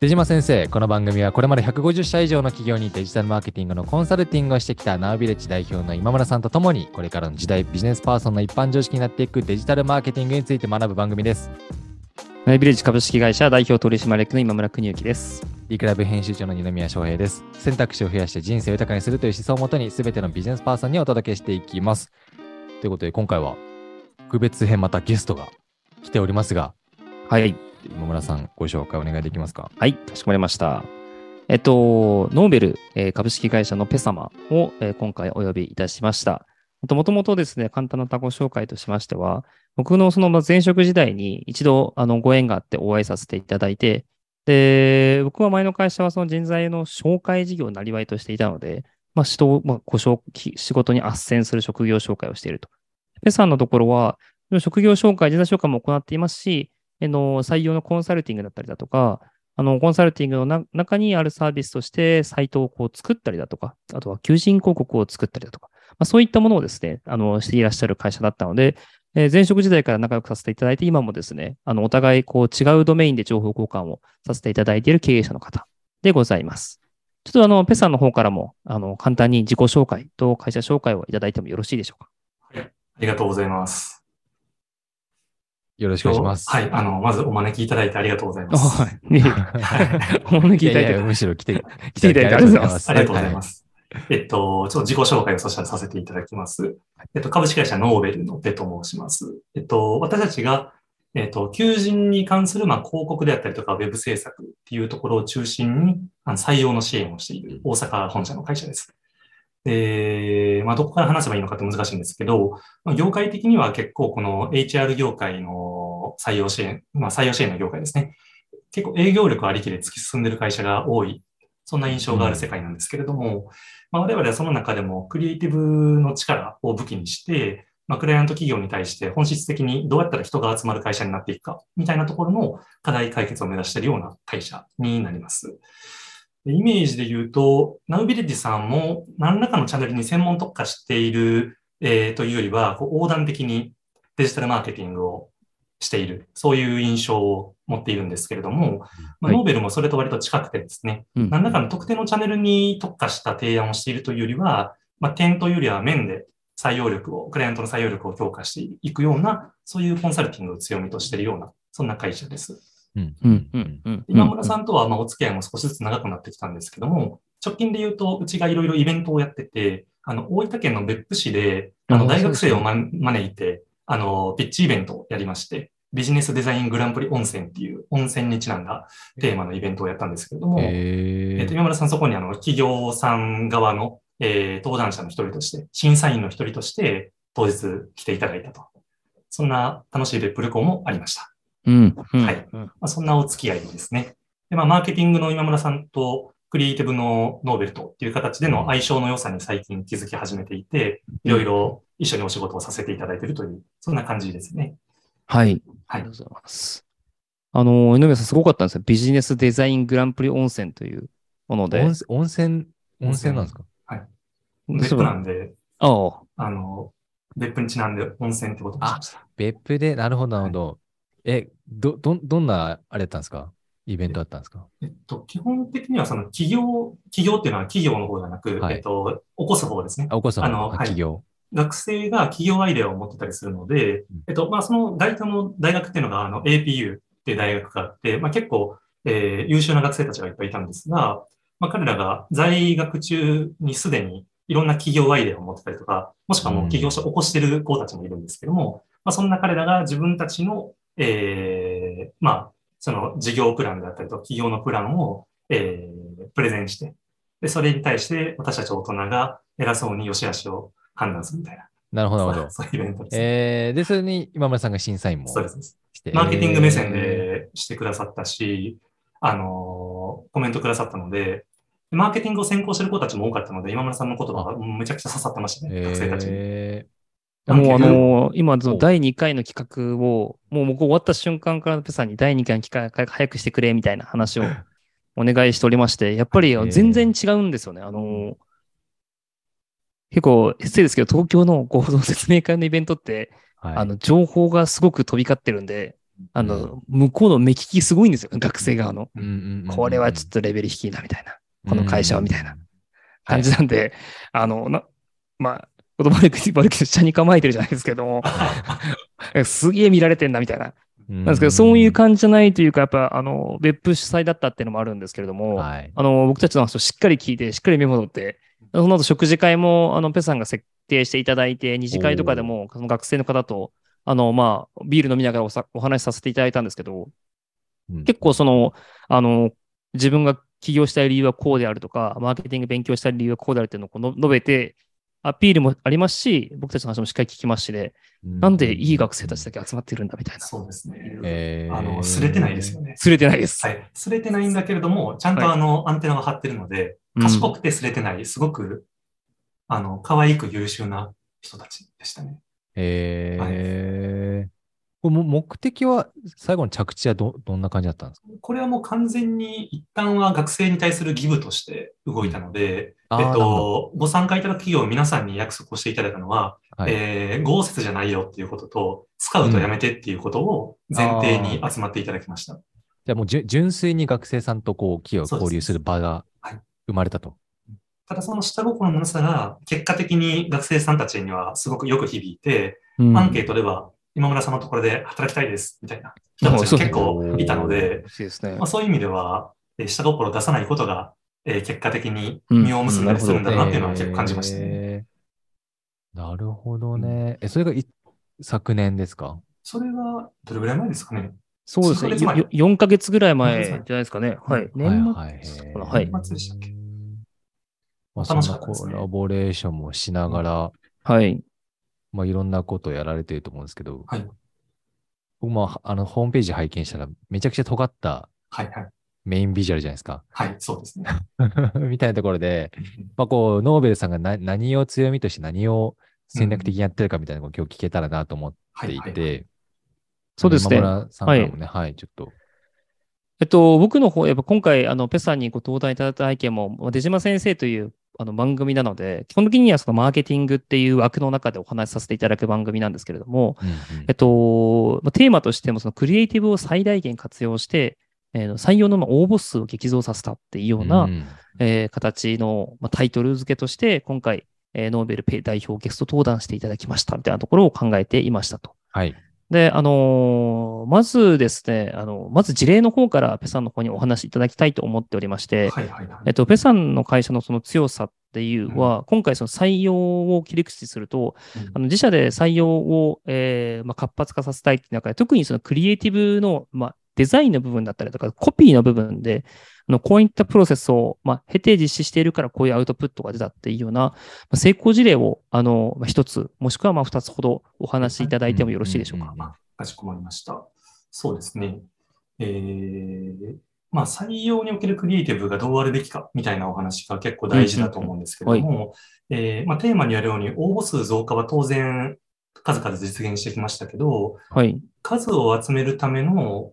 出島先生、この番組はこれまで150社以上の企業にデジタルマーケティングのコンサルティングをしてきたナウビレッジ代表の今村さんとともに、これからの時代ビジネスパーソンの一般常識になっていくデジタルマーケティングについて学ぶ番組です。ナウビレッジ株式会社代表取締役の今村邦之です。リクライブ編集長の二宮翔平です。選択肢を増やして人生を豊かにするという思想をもとに、全てのビジネスパーソンにお届けしていきます。ということで、今回は特別編、またゲストが来ておりますが、はい、今村さん、ご紹介お願いできますか。はい、かしこまりました。ノーベル、株式会社のペ様を、今回お呼びいたしました。もともとですね、簡単な他己紹介としましては、僕のその前職時代に一度ご縁があってお会いさせていただいて、で、僕は前の会社はその人材の紹介事業をなりわいとしていたので、人を仕事に斡旋する職業紹介をしていると。ペさんのところは、職業紹介、人材紹介も行っていますし、採用のコンサルティングだったりだとか、コンサルティングの中にあるサービスとしてサイトを作ったりだとか、あとは求人広告を作ったりだとか、そういったものをですね、していらっしゃる会社だったので、前職時代から仲良くさせていただいて、今もですね、お互い違うドメインで情報交換をさせていただいている経営者の方でございます。ちょっとペさんの方からも、簡単に自己紹介と会社紹介をいただいてもよろしいでしょうか。はい、ありがとうございます。よろしくお願いします。はい。まずお招きいただいてありがとうございます。はい。お招きいただいて、いやいやむしろ来ていただいてありがとうございます。ありがとうございます。ちょっと自己紹介をさせていただきます。株式会社ノーベルのペと申します。私たちが、求人に関する、広告であったりとか、ウェブ制作っていうところを中心に、採用の支援をしている大阪本社の会社です。どこから話せばいいのかって難しいんですけど、業界的には結構この HR 業界の採用支援の業界ですね。結構営業力ありきで突き進んでる会社が多い。そんな印象がある世界なんですけれども、我々はその中でもクリエイティブの力を武器にして、クライアント企業に対して本質的にどうやったら人が集まる会社になっていくか、みたいなところの課題解決を目指しているような会社になります。イメージで言うと、ナウビレッジさんも何らかのチャンネルに専門特化している、というよりは、横断的にデジタルマーケティングをしている、そういう印象を持っているんですけれども、ノーベルもそれと割と近くてですね、何らかの特定のチャンネルに特化した提案をしているというよりは、点というよりは面でクライアントの採用力を強化していくような、そういうコンサルティングを強みとしているような、そんな会社です。今村さんとはお付き合いも少しずつ長くなってきたんですけども、直近で言うとうちがいろいろイベントをやってて、大分県の別府市で大学生を招いてピッチイベントをやりまして、ビジネスデザイングランプリ温泉っていう温泉にちなんだテーマのイベントをやったんですけれども、今村さんそこに企業さん側の、登壇者の一人として、審査員の一人として当日来ていただいたと、そんな楽しい別府旅行もありました。そんなお付き合いですね。で、マーケティングの今村さんとクリエイティブのノーベルという形での相性の良さに最近気づき始めていて、いろいろ一緒にお仕事をさせていただいているという、そんな感じですね。はい。ありがとうございます。井上さん、すごかったんですよ。ビジネスデザイングランプリ温泉というもので。温泉なんですか？はい。別府なんで、別府にちなんで温泉ってことにしました。別府で、なるほど、なるほど。はい、どんなあれだったんですか？イベントだったんですか？基本的にはその企業っていうのは企業の方じゃなく、はい、起こす方ですね。起こす方。企業。学生が企業アイデアを持ってたりするので、その大学っていうのがAPU っていう大学があって、結構、優秀な学生たちがいっぱいいたんですが、彼らが在学中にすでにいろんな企業アイデアを持ってたりとか、もしくはもう起業して起こしてる子たちもいるんですけども、そんな彼らが自分たちのその事業プランだったりと企業のプランを、プレゼンして、で、それに対して私たち大人が偉そうに良し悪しを判断するみたいな。なるほど、なるほど。そういうイベントですね。で、それに今村さんが審査員も。そうです。マーケティング目線でしてくださったし、コメントくださったので、マーケティングを専攻してる子たちも多かったので、今村さんの言葉がめちゃくちゃ刺さってましたね、学生たちに。もう今、第2回の企画を、もう僕終わった瞬間からペさんに第2回の企画早くしてくれみたいな話をお願いしておりまして、やっぱり全然違うんですよね。結構、失礼ですけど、東京の合同説明会のイベントって、情報がすごく飛び交ってるんで、向こうの目利きすごいんですよ、学生側の。これはちょっとレベル低いなみたいな、この会社はみたいな感じなんで、言葉で悪くて下に構えてるじゃないですけども、すげえ見られてんなみたいな。なんですけど、そういう感じじゃないというか、やっぱ別府主催だったっていうのもあるんですけれども、はい、僕たちの話をしっかり聞いて、しっかりメモ取って、その後食事会もペさんが設定していただいて、二次会とかでもその学生の方とビール飲みながらお話しさせていただいたんですけど、うん、結構自分が起業したい理由はこうであるとか、マーケティング勉強したい理由はこうであるっていうのを述べて、アピールもありますし、僕たちの話もしっかり聞きますしで、なんでいい学生たちだけ集まってるんだみたいな。そうですね。すれてないですよね。すれてないです。はい。すれてないんだけれども、ちゃんとアンテナが張ってるので、賢くてすれてない、すごく、可愛く優秀な人たちでしたね。これも目的は、最後の着地はどんな感じだったんですか？これはもう完全に一旦は学生に対する義務として動いたので、ご参加いただく企業皆さんに約束をしていただいたのは、豪雪じゃないよっていうことと、スカウトやめてっていうことを前提に集まっていただきました。じゃあもう純粋に学生さんと企業を交流する場が生まれたと。はい、ただその下心のなさが、結果的に学生さんたちにはすごくよく響いて、アンケートでは、今村さんのところで働きたいですみたいな人たちが結構いたので、そういう意味では、下心を出さないことが、結果的に実を結んだりするんだなっていうのは結構感じましたね。なるほどね。それが昨年ですか？それがどれぐらい前ですかね。そうですね。4ヶ月ぐらい前じゃないですかね。はい。年末かな。はい。年末でしたっけ？そのコラボレーションもしながら、はい。いろんなことをやられてると思うんですけど、はい、僕もホームページ拝見したら、めちゃくちゃ尖ったメインビジュアルじゃないですか。はい、そうですね。みたいなところで、ノーベルさんが何を強みとして何を戦略的にやってるかみたいなのを今日聞けたらなと思っていて、そうですね。今村さんからもね、はい、ちょっと。僕の方、やっぱ今回、ペさんにご登壇いただいた背景も、出島先生という、番組なので、基本的にはそのマーケティングっていう枠の中でお話しさせていただく番組なんですけれども、テーマとしてもそのクリエイティブを最大限活用して、採用の応募数を激増させたっていうような、形の、タイトル付けとして、今回、ノーベル代表ゲスト登壇していただきましたみたいなところを考えていましたと。はい。で、まずですね、まず事例の方からペさんの方にお話しいただきたいと思っておりまして、ペさんの会社のその強さっていうのは、今回その採用を切り口すると、自社で採用を、活発化させたいっていう中で、特にそのクリエイティブの、デザインの部分だったりとか、コピーの部分で、こういったプロセスを、経て実施しているから、こういうアウトプットが出たっていうような、成功事例を、一つ、もしくは二つほどお話しいただいてもよろしいでしょうか。かしこまりました。そうですね。採用におけるクリエイティブがどうあるべきかみたいなお話が結構大事だと思うんですけれども、テーマにあるように応募数増加は当然数々実現してきましたけど、数を集めるための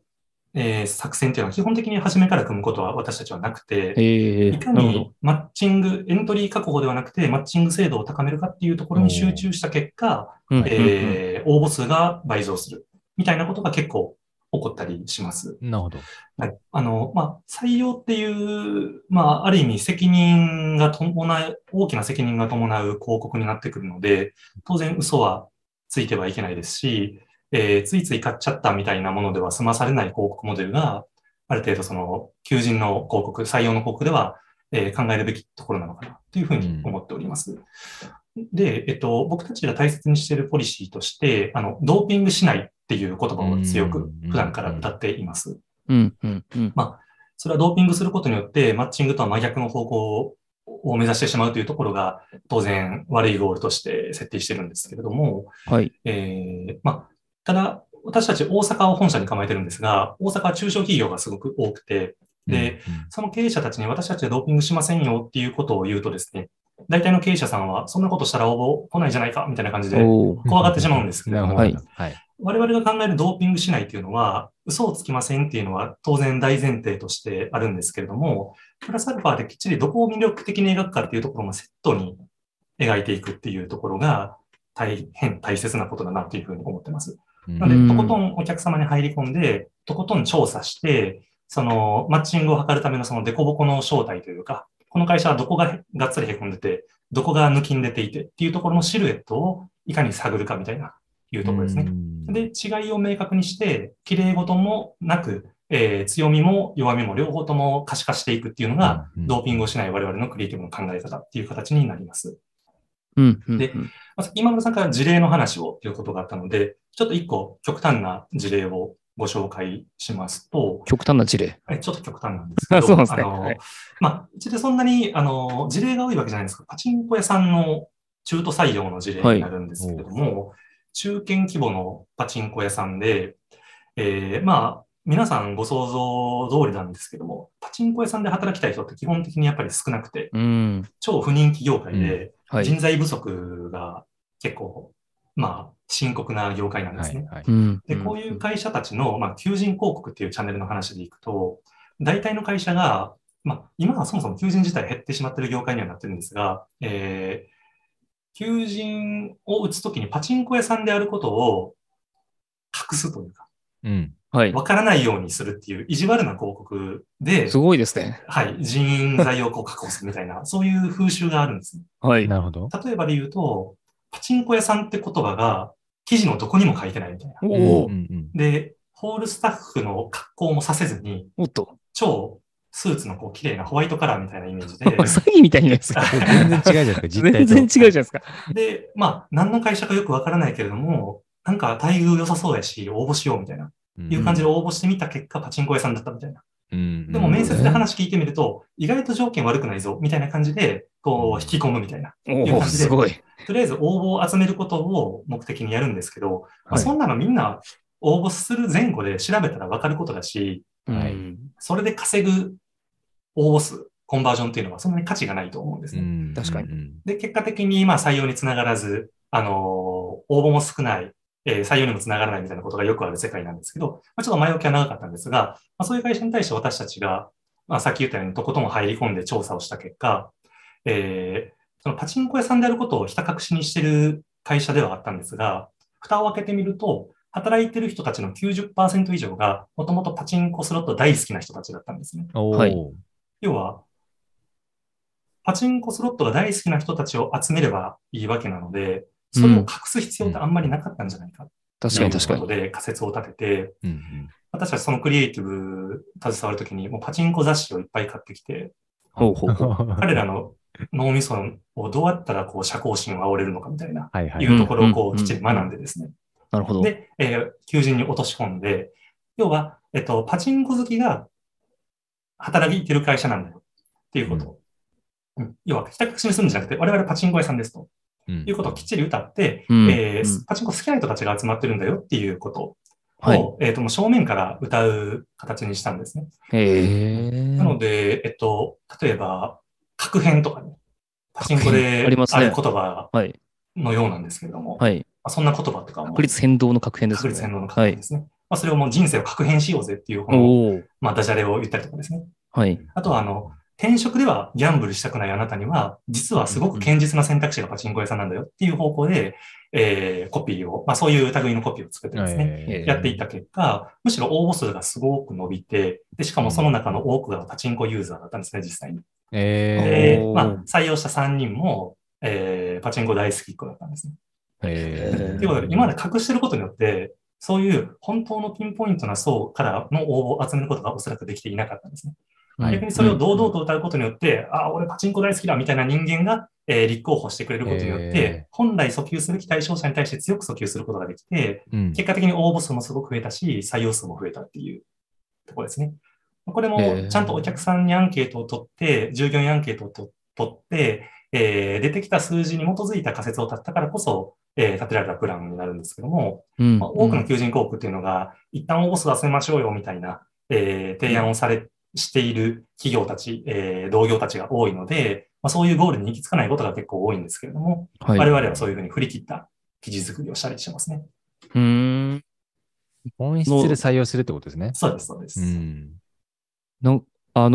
作戦というのは基本的に初めから組むことは私たちはなくて、いかにマッチング、エントリー確保ではなくて、マッチング精度を高めるかっていうところに集中した結果、応募数が倍増するみたいなことが結構起こったりします。なるほど。採用っていう、ある意味大きな責任が伴う広告になってくるので、当然嘘はついてはいけないですし、ついつい買っちゃったみたいなものでは済まされない広告モデルが、ある程度その求人の広告、採用の広告では、考えるべきところなのかなというふうに思っております。で、僕たちが大切にしているポリシーとして、ドーピングしないっていう言葉を強く普段から歌っています。それはドーピングすることによって、マッチングとは真逆の方向を目指してしまうというところが、当然悪いゴールとして設定しているんですけれども、ただ、私たち大阪を本社に構えてるんですが、大阪は中小企業がすごく多くて、で、その経営者たちに私たちはドーピングしませんよっていうことを言うとですね、大体の経営者さんは、そんなことしたら応募来ないじゃないかみたいな感じで怖がってしまうんですけども、我々が考えるドーピングしないっていうのは、嘘をつきませんっていうのは当然大前提としてあるんですけれども、プラスアルファできっちりどこを魅力的に描くかっていうところもセットに描いていくっていうところが大変大切なことだなというふうに思ってます。なので、とことんお客様に入り込んで、とことん調査して、その、マッチングを図るためのその凸凹の正体というか、この会社はどこががっつり凹んでて、どこが抜きんでていてっていうところのシルエットをいかに探るかみたいな、いうところですね。で、違いを明確にして、綺麗事もなく、強みも弱みも両方とも可視化していくっていうのが、ドーピングをしない我々のクリエイティブの考え方っていう形になります。で、今村さんから事例の話をということがあったので、ちょっと一個極端な事例をご紹介しますと。極端な事例？ちょっと極端なんですけど。そうですね。はい、まあ、うちでそんなに、事例が多いわけじゃないですか。パチンコ屋さんの中途採用の事例になるんですけれども、はい、中堅規模のパチンコ屋さんで、まあ、皆さんご想像通りなんですけども、パチンコ屋さんで働きたい人って基本的にやっぱり少なくて、うん、超不人気業界で人材不足が結構、まあ、深刻な業界なんですね。はいはい、で、こういう会社たちの、まあ、求人広告っていうチャンネルの話でいくと、大体の会社が、まあ、今はそもそも求人自体減ってしまっている業界にはなってるんですが、求人を打つときにパチンコ屋さんであることを隠すというか、うんはい、分からないようにするっていう意地悪な広告で、すごいですね。はい。人員材をこう確保するみたいな、そういう風習があるんですね。はい。なるほど。例えばで言うと、パチンコ屋さんって言葉が記事のどこにも書いてないみたいな。おで、ホールスタッフの格好もさせずに、おっと超スーツのこう綺麗なホワイトカラーみたいなイメージで。詐欺みたいなやつが。全然違うじゃないですか、実態と。全然違うじゃないですか。で、まあ、何の会社かよくわからないけれども、なんか待遇良さそうやし、応募しようみたいな。いう感じで応募してみた結果、パチンコ屋さんだったみたいな。でも面接で話聞いてみると、意外と条件悪くないぞ、みたいな感じで、こう、引き込むみたいな。いう感じですごい。とりあえず応募を集めることを目的にやるんですけど、まあ、そんなのみんな応募する前後で調べたらわかることだし、はい、それで稼ぐ応募数、コンバージョンっていうのはそんなに価値がないと思うんですね。確かに。で、結果的に、まあ、採用につながらず、応募も少ない。採用にもつながらないみたいなことがよくある世界なんですけど、まあ、ちょっと前置きは長かったんですが、まあ、そういう会社に対して私たちが、まあ、さっき言ったようにとことん入り込んで調査をした結果、そのパチンコ屋さんであることをひた隠しにしている会社ではあったんですが、蓋を開けてみると、働いている人たちの 90% 以上が、もともとパチンコスロット大好きな人たちだったんですね。要は、パチンコスロットが大好きな人たちを集めればいいわけなので、それを隠す必要ってあんまりなかったんじゃないか。確かに確かに。ということで仮説を立てて、私たちそのクリエイティブ携わるときに、もうパチンコ雑誌をいっぱい買ってきて、彼らの脳みそをどうやったらこう社交心を煽れるのかみたいな、いうところをこうきっちり学んでですね。なるほど。で、求人に落とし込んで、要は、パチンコ好きが働いてる会社なんだよっていうことを。要は、ひた隠しにするんじゃなくて、我々パチンコ屋さんですと。いうことをきっちり歌って、パチンコ好きな人たちが集まってるんだよっていうことを、もう正面から歌う形にしたんですね。なので、例えば、確変とかね、パチンコである言葉のようなんですけれども、そんな言葉とかも。確率変動の確変ですね。確率変動の確変ですね。まあ、それをもう人生を確変しようぜっていう、この、まあ、ダジャレを言ったりとかですね。あとは、転職ではギャンブルしたくないあなたには、実はすごく堅実な選択肢がパチンコ屋さんなんだよっていう方向で、コピーを、まあそういう類のコピーを作ってですね、やっていった結果、むしろ応募数がすごく伸びて、で、しかもその中の多くがパチンコユーザーだったんですね、実際に。で、まあ採用した3人も、パチンコ大好きっ子だったんですね。ということで、今まで隠してることによって、そういう本当のピンポイントな層からの応募を集めることがおそらくできていなかったんですね。逆にそれを堂々と歌うことによって、ああ、俺パチンコ大好きだみたいな人間が、立候補してくれることによって、本来訴求すべき対象者に対して強く訴求することができて、結果的に応募数もすごく増えたし、採用数も増えたっていうところですね。これもちゃんとお客さんにアンケートを取って、従業員アンケートを取って、出てきた数字に基づいた仮説を立てたからこそ、立てられたプランになるんですけども、まあ、多くの求人広告っていうのが、一旦応募数集めましょうよみたいな、提案をされて、している企業たち、同業たちが多いので、まあ、そういうゴールに行き着かないことが結構多いんですけれども、我々はそういうふうに振り切った記事作りをしたりしてますね。本質で採用するってことですね。そうです、そうです。そ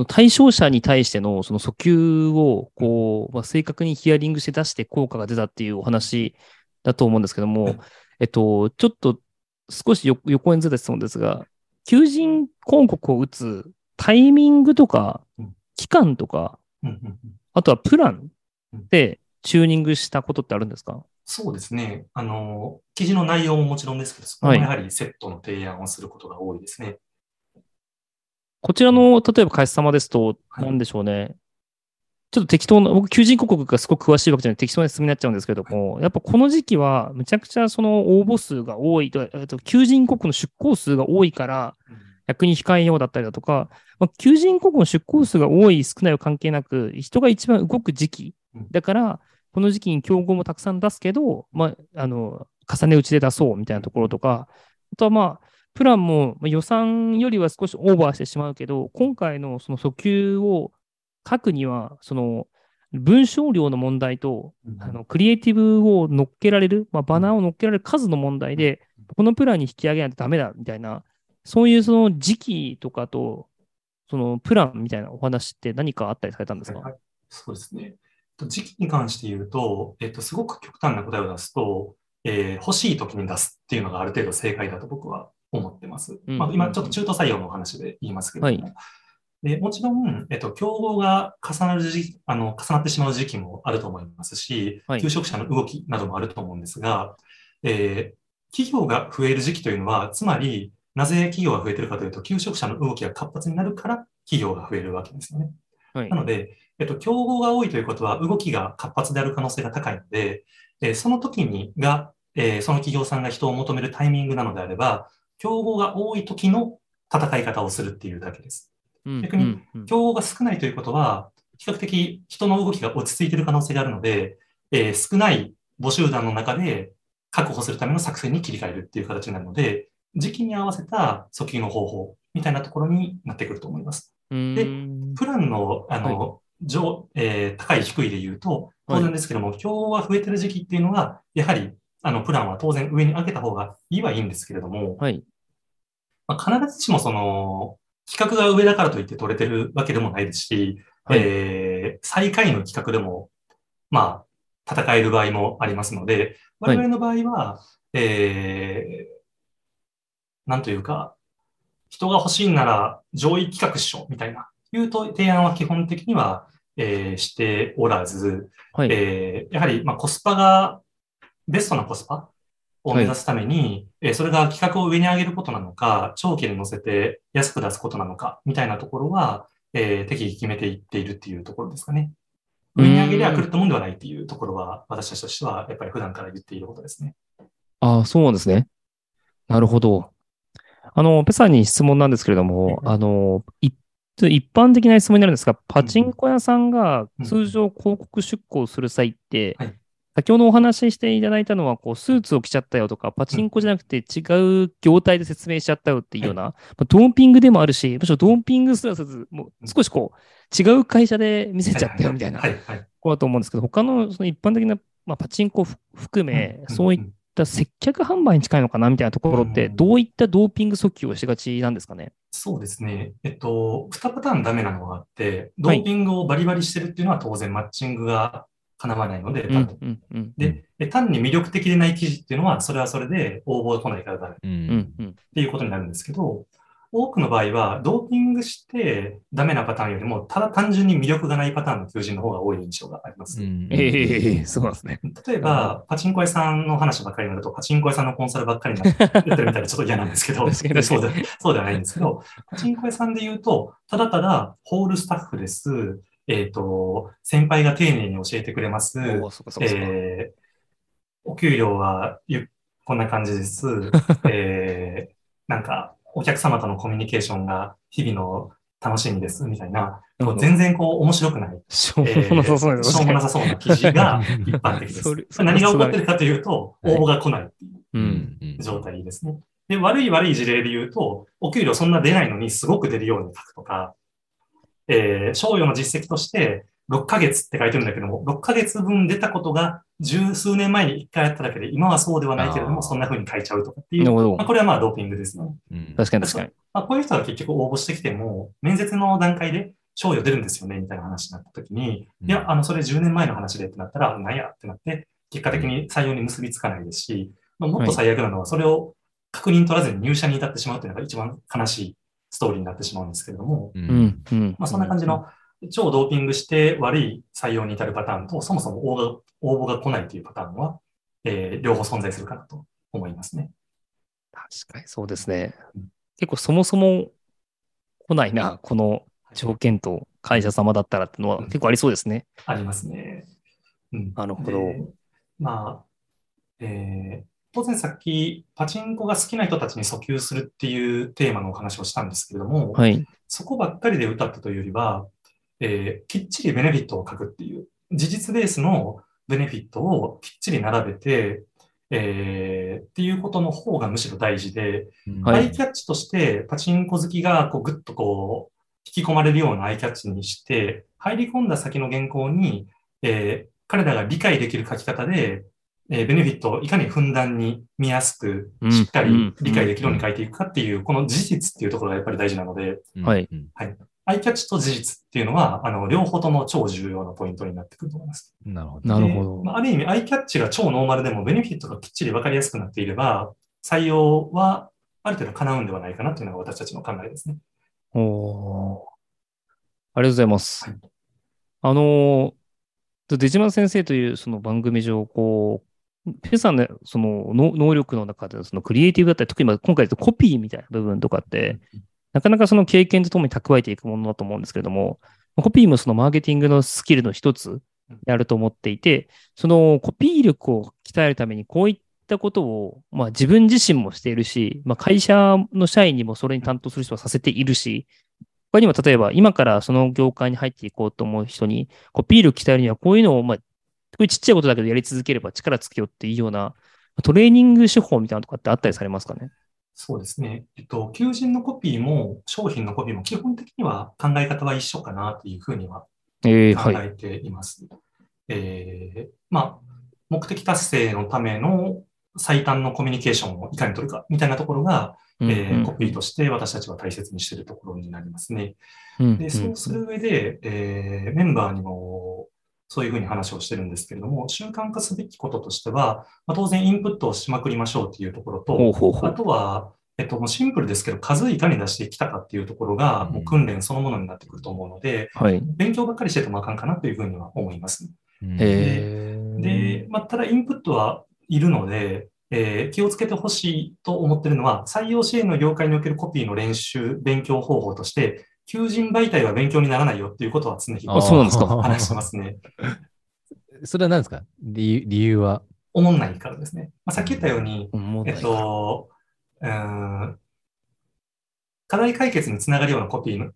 の対象者に対してのその訴求をこう、まあ、正確にヒアリングして出して効果が出たっていうお話だと思うんですけども、ちょっと少し横にずれてたんですが、求人広告を打つタイミングとか、期間とか、あとはプランでチューニングしたことってあるんですか？そうですね。記事の内容ももちろんですけど、そこもやはりセットの提案をすることが多いですね。はい、こちらの、例えば会社様ですと、何でしょうね。はい、ちょっと適当な、僕、求人広告がすごく詳しいわけじゃない、適当な質問になっちゃうんですけども、はい、やっぱこの時期は、むちゃくちゃその応募数が多いと、求人広告の出稿数が多いから、逆に控えようだったりだとか、まあ、求人広告の出稿数が多い、少ないは関係なく、人が一番動く時期だから、この時期に競合もたくさん出すけど、まあ、重ね打ちで出そうみたいなところとか、あとはまあ、プランも予算よりは少しオーバーしてしまうけど、今回のその訴求を書くには、その文章量の問題と、クリエイティブを乗っけられる、まあ、バナーを乗っけられる数の問題で、このプランに引き上げないとダメだみたいな、そういうその時期とかと、そのプランみたいなお話って何かあったりされたんですか？はい、そうですね。時期に関して言うと、すごく極端な答えを出すと、欲しい時に出すっていうのがある程度正解だと僕は思ってます。まあ、今ちょっと中途採用のお話で言いますけども、はい、でもちろん、競合が重なってしまう時期もあると思いますし、求職者の動きなどもあると思うんですが、企業が増える時期というのは、つまりなぜ企業が増えているかというと、求職者の動きが活発になるから企業が増えるわけですよね。はい、なので、競合が多いということは動きが活発である可能性が高いので、その時にその企業さんが人を求めるタイミングなのであれば、競合が多い時の戦い方をするっていうだけです。逆に、競合が少ないということは、比較的人の動きが落ち着いている可能性があるので、少ない募集団の中で確保するための作戦に切り替えるっていう形になるので、時期に合わせた訴求の方法みたいなところになってくると思います。で、プランの、はい、高い低いで言うと、当然ですけども、競合が増えてる時期っていうのは、やはりプランは当然上に上げた方がいいはいいんですけれども、はい、まあ、必ずしもその企画が上だからといって取れてるわけでもないですし、はい、最下位の企画でも、まあ、戦える場合もありますので、我々の場合は、はい、なんというか、人が欲しいなら上位企画しようみたいな。いうと提案は基本的には、しておらず、はい、やはり、まあ、ベストなコスパを目指すために、はい、それが企画を上に上げることなのか、長期に乗せて安く出すことなのか、みたいなところは、適宜決めていっているっていうところですかね。上に上げりゃ来るってもんではないっていうところは、私たちとしては、やっぱり普段から言っていることですね。ああ、そうなんですね。なるほど。ペさんに質問なんですけれども、一般的な質問になるんですが、パチンコ屋さんが通常広告出稿する際って、はい、先ほどお話ししていただいたのは、スーツを着ちゃったよとか、パチンコじゃなくて違う業態で説明しちゃったよっていうような、はい、まあ、ドーピングでもあるし、むしろドーピングすらせず、もう少し違う会社で見せちゃったよみたいなことだと思うんですけど、他のその一般的な、まあ、パチンコを含め、そういった接客販売に近いのかなみたいなところって、どういったドーピング訴求をしがちなんですかね。そうですね。2パターンダメなのがあって、ドーピングをバリバリしてるっていうのは当然マッチングが叶わないので、単に魅力的でない記事っていうのは、それはそれで応募が来ないからだっていうことになるんですけど、多くの場合はドーピングしてダメなパターンよりも、ただ単純に魅力がないパターンの求人の方が多い印象があります。そうですね。例えば、パチンコ屋さんの話ばっかりになると、パチンコ屋さんのコンサルばっかりになってるみたいでちょっと嫌なんですけど、そうではないんですけど、パチンコ屋さんで言うと、ただただホールスタッフです。先輩が丁寧に教えてくれます。お給料はこんな感じです。なんか、お客様とのコミュニケーションが日々の楽しみですみたいな、全然面白くない、しょうもなさそうな記事が一般的です。何が起こってるかというと、応募が来ないっていう状態ですね。で、悪い事例で言うと、お給料そんな出ないのにすごく出るように書くとか、賞与の実績として6ヶ月って書いてるんだけども、6ヶ月分出たことが十数年前に1回やっただけで、今はそうではないけれども、そんな風に書いちゃうとかっていう。まあ、これはまあドーピングですね。確かに。まあ、こういう人は結局応募してきても、面接の段階で賞与出るんですよね、みたいな話になった時に、いや、それ10年前の話でってなったら、なんやってなって、結果的に採用に結びつかないですし、まあ、もっと最悪なのは、それを確認取らずに入社に至ってしまうというのが一番悲しいストーリーになってしまうんですけれども、まあ、そんな感じの超ドーピングして悪い採用に至るパターンと、そもそも応募が来ないというパターンは、両方存在するかなと思いますね。確かにそうですね。結構そもそも来ないな、この条件と会社様だったらっていうのは結構ありそうですね。ありますね。なるほど。まあ、当然さっきパチンコが好きな人たちに訴求するっていうテーマのお話をしたんですけれども、はい、そこばっかりで歌ったというよりは、きっちりベネフィットを書くっていう事実ベースのベネフィットをきっちり並べて、っていうことの方がむしろ大事で、はい、アイキャッチとしてパチンコ好きがこうグッとこう引き込まれるようなアイキャッチにして入り込んだ先の原稿に、彼らが理解できる書き方で、ベネフィットをいかにふんだんに見やすくしっかり理解できるように書いていくかっていうこの事実っていうところがやっぱり大事なので、はいはい、アイキャッチと事実っていうのは両方とも超重要なポイントになってくると思います。なるほど。なるほど。ある意味アイキャッチが超ノーマルでもベネフィットがきっちり分かりやすくなっていれば採用はある程度叶うんではないかなというのが私たちの考えですね。おー、ありがとうございます、はい、出島先生というその番組上こうペさんのその能力の中でそのクリエイティブだったり、特に今回コピーみたいな部分とかって、なかなかその経験とともに蓄えていくものだと思うんですけれども、コピーもそのマーケティングのスキルの一つであると思っていて、そのコピー力を鍛えるためにこういったことを、まあ、自分自身もしているし、まあ、会社の社員にもそれに担当する人はさせているし、他にも例えば今からその業界に入っていこうと思う人に、コピー力鍛えるにはこういうのを、まあちっちゃいことだけどやり続ければ力つけようっていうようなトレーニング手法みたいなのとかってあったりされますかね。そうですね。求人のコピーも商品のコピーも基本的には考え方は一緒かなというふうには考えています。まあ目的達成のための最短のコミュニケーションをいかに取るかみたいなところが、コピーとして私たちは大切にしているところになりますね。でそうする上で、メンバーにもそういうふうに話をしてるんですけれども、習慣化すべきこととしては、まあ、当然インプットをしまくりましょうっていうところと、あとは、もうシンプルですけど、数いかに出してきたかっていうところが、もう訓練そのものになってくると思うので、はい、勉強ばっかりしててもあかんかなというふうには思います。で、まあ、ただインプットはいるので、気をつけてほしいと思ってるのは、採用支援の業界におけるコピーの練習、勉強方法として、求人媒体は勉強にならないよっていうことは常日頃話してますね。それは何ですか？理由はおもんないからですね。まあ、さっき言ったように、課題解決につながるようなコピー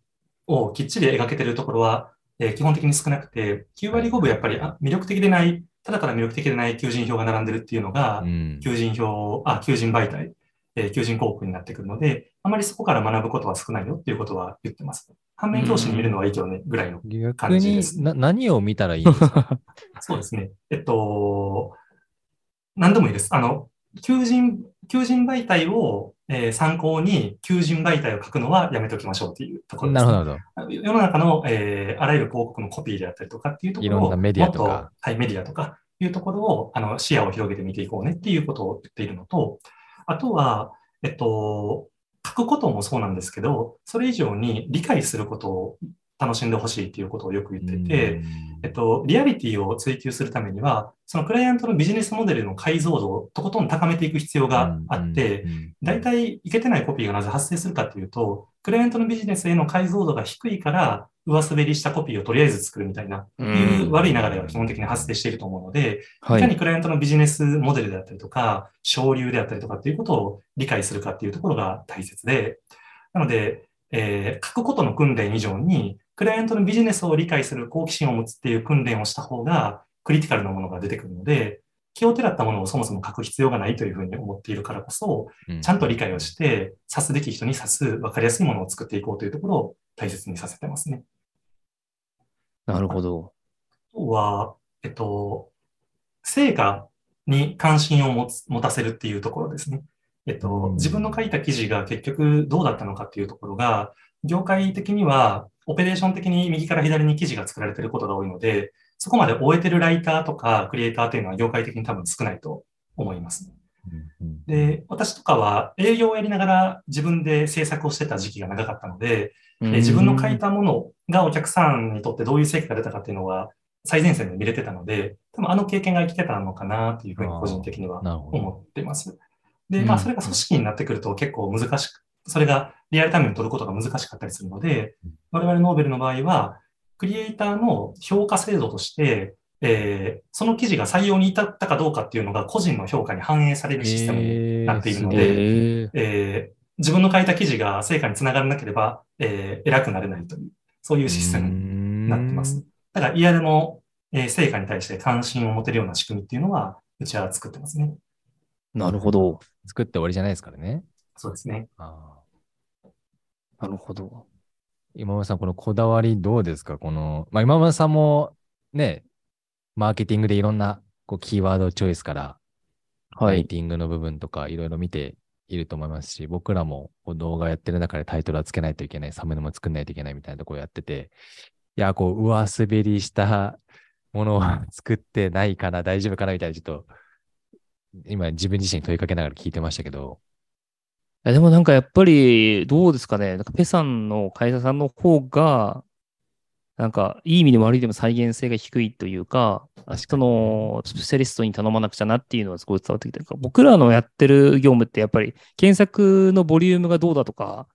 をきっちり描けているところは、基本的に少なくて、9割5分やっぱり魅力的でない、ただただ魅力的でない求人票が並んでるっていうのが、求人媒体。求人広告になってくるので、あまりそこから学ぶことは少ないよっていうことは言ってます。反面教師に見るのはいいけどねぐらいの感じです。逆に何を見たらいいんですか？そうですね。何でもいいです。求人媒体を、参考に求人媒体を書くのはやめておきましょうっていうところです、ね。なるほど。世の中の、あらゆる広告のコピーであったりとかっていうところを、いろんなメディアとか、はい、メディアとかいうところを視野を広げて見ていこうねっていうことを言っているのと。あとは、書くこともそうなんですけど、それ以上に理解することを楽しんでほしいということをよく言ってて、リアリティを追求するためには、そのクライアントのビジネスモデルの解像度をとことん高めていく必要があって、大体いけてないコピーがなぜ発生するかというと、クライアントのビジネスへの解像度が低いから、上滑りしたコピーをとりあえず作るみたいな、いう悪い流れが基本的に発生していると思うので、いかにクライアントのビジネスモデルであったりとか、省流であったりとかっていうことを理解するかっていうところが大切で、なので、書くことの訓練以上に、クライアントのビジネスを理解する好奇心を持つっていう訓練をした方が、クリティカルなものが出てくるので、気をてらったものをそもそも書く必要がないというふうに思っているからこそ、ちゃんと理解をして、刺すべき人に刺す分かりやすいものを作っていこうというところを大切にさせてますね。なるほど。あとは、成果に関心を持たせるっていうところですね。自分の書いた記事が結局どうだったのかっていうところが、業界的にはオペレーション的に右から左に記事が作られていることが多いので、そこまで終えてるライターとかクリエイターというのは業界的に多分少ないと思います。で、私とかは営業をやりながら自分で制作をしてた時期が長かったので、自分の書いたものがお客さんにとってどういう成果が出たかっていうのは最前線で見れてたので、多分あの経験が生きてたのかなっていうふうに個人的には思ってます。で、まあそれが組織になってくると結構難しく、それがリアルタイムに取ることが難しかったりするので、我々ノーベルの場合は、クリエイターの評価制度として、その記事が採用に至ったかどうかっていうのが個人の評価に反映されるシステムになっているので、自分の書いた記事が成果につながらなければ、偉くなれないという、そういうシステムになってます。だから、IR の成果に対して関心を持てるような仕組みっていうのは、うちは作ってますね。なるほど。作って終わりじゃないですからね。そうですね。なるほど。今村さん、このこだわりどうですか？この、まあ、今村さんもね、マーケティングでいろんなこうキーワードチョイスから、ライティングの部分とかいろいろ見ていると思いますし、僕らも動画やってる中でタイトルはつけないといけない、サムネも作んないといけないみたいなところやってて、いや、こう、上滑りしたものは作ってないかな、大丈夫かなみたいな、ちょっと、今自分自身に問いかけながら聞いてましたけど、でもなんかやっぱりどうですかね、なんかペさんの会社さんの方が、なんかいい意味でも悪いでも再現性が低いというか、そのスペシャリストに頼まなくちゃなっていうのはすごい伝わってきてるから、僕らのやってる業務ってやっぱり検索のボリュームがどうだとか、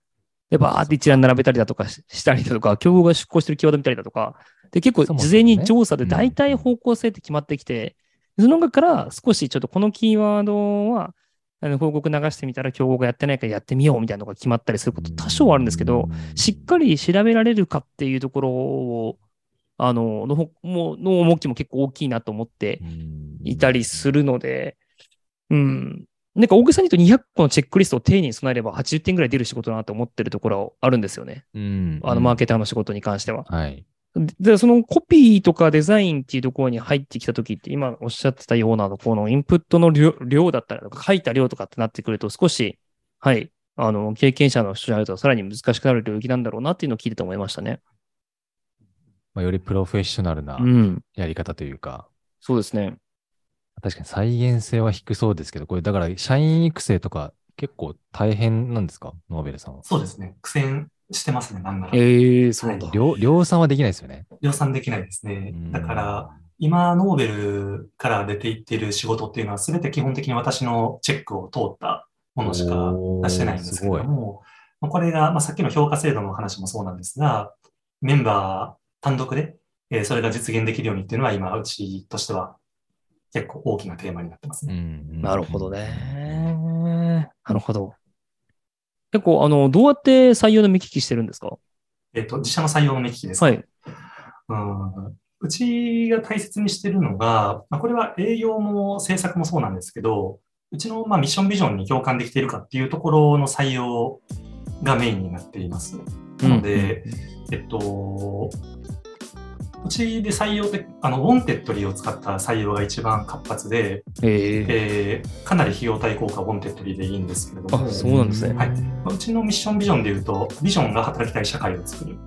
でバーって一覧並べたりだとかしたりだとか、競合が出稿してるキーワード見たりだとか、で結構事前に調査で大体方向性って決まってきて、その中から少しちょっとこのキーワードは、広告流してみたら競合がやってないからやってみようみたいなのが決まったりすること多少あるんですけど、しっかり調べられるかっていうところをの重きも結構大きいなと思っていたりするので、なんか大げさに言うと200個のチェックリストを丁寧に備えれば80点ぐらい出る仕事だなと思ってるところはあるんですよね。マーケターの仕事に関しては。はい。で、そのコピーとかデザインっていうところに入ってきたときって、今おっしゃってたような、このインプットの 量だったりとか、書いた量とかってなってくると、少し、経験者の人になると、さらに難しくなる領域なんだろうなっていうのを聞いてて思いましたね。まあ、よりプロフェッショナルなやり方というか、そうですね。確かに再現性は低そうですけど、これだから、社員育成とか、結構大変なんですか、ノーベルさんは。そうですね。苦戦してますね、なんなら。そうだ。量産はできないですよね。量産できないですね。だから、今、ノーベルから出ていってる仕事っていうのは、すべて基本的に私のチェックを通ったものしか出してないんですけども、これが、さっきの評価制度の話もそうなんですが、メンバー単独で、それが実現できるようにっていうのは、今、うちとしては結構大きなテーマになってますね。なるほどね。なるほど。結構どうやって採用の見聞きしてるんですか？自社の採用の見聞きですか？はい。うちが大切にしてるのが、これは営業も制作もそうなんですけど、うちのミッションビジョンに共感できているかっていうところの採用がメインになっています。なので、うちで採用って、ウォンテッドリーを使った採用が一番活発で、かなり費用対効果はウォンテッドリーでいいんですけれども、そうなんですね。はい。うちのミッションビジョンでいうと、ビジョンが働きたい社会を作る、ミ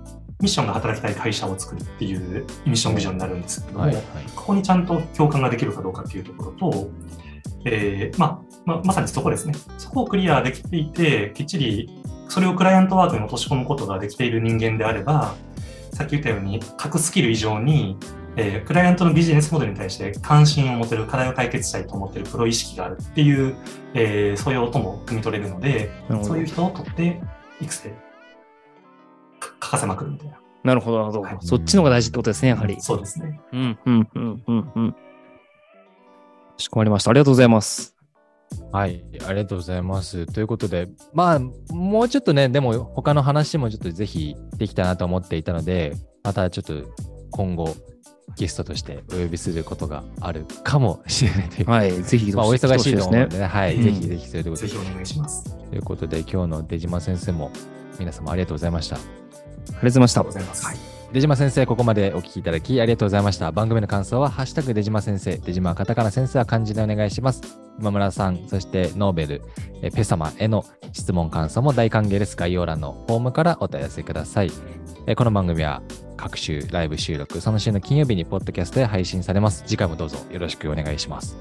ッションが働きたい会社を作るっていうミッションビジョンになるんですけども、ここにちゃんと共感ができるかどうかっていうところと、まさにそこですね。そこをクリアできていて、きっちりそれをクライアントワークに落とし込むことができている人間であれば、さっき言ったように各スキル以上に、クライアントのビジネスモデルに対して関心を持てる、課題を解決したいと思っているプロ意識があるっていう、素養とも汲み取れるので、そういう人を取って育成欠かせまくるみたいな。なるほど、なるほど。はい、そっちの方が大事ってことですね、やはり。そうですね。かしこまりました。ありがとうございます。はい、ありがとうございます。ということで、もうちょっとね、でも他の話もちょっとぜひできたなと思っていたので、またちょっと今後ゲストとしてお呼びすることがあるかもしれないという。はい、ぜひ、お忙しいと思うのでね。はい、ぜひぜひそういうことで。ぜひお願いします。ということで、今日の出島先生も皆様ありがとうございました。ありがとうございました。出島先生、ここまでお聞きいただきありがとうございました。番組の感想はハッシュタグ出島先生、出島カタカナ先生は漢字でお願いします。今村さん、そしてノーベル、ペ様への質問感想も大歓迎です。概要欄のフォームからお問い合わせください。この番組は各週ライブ収録、その週の金曜日にポッドキャストで配信されます。次回もどうぞよろしくお願いします。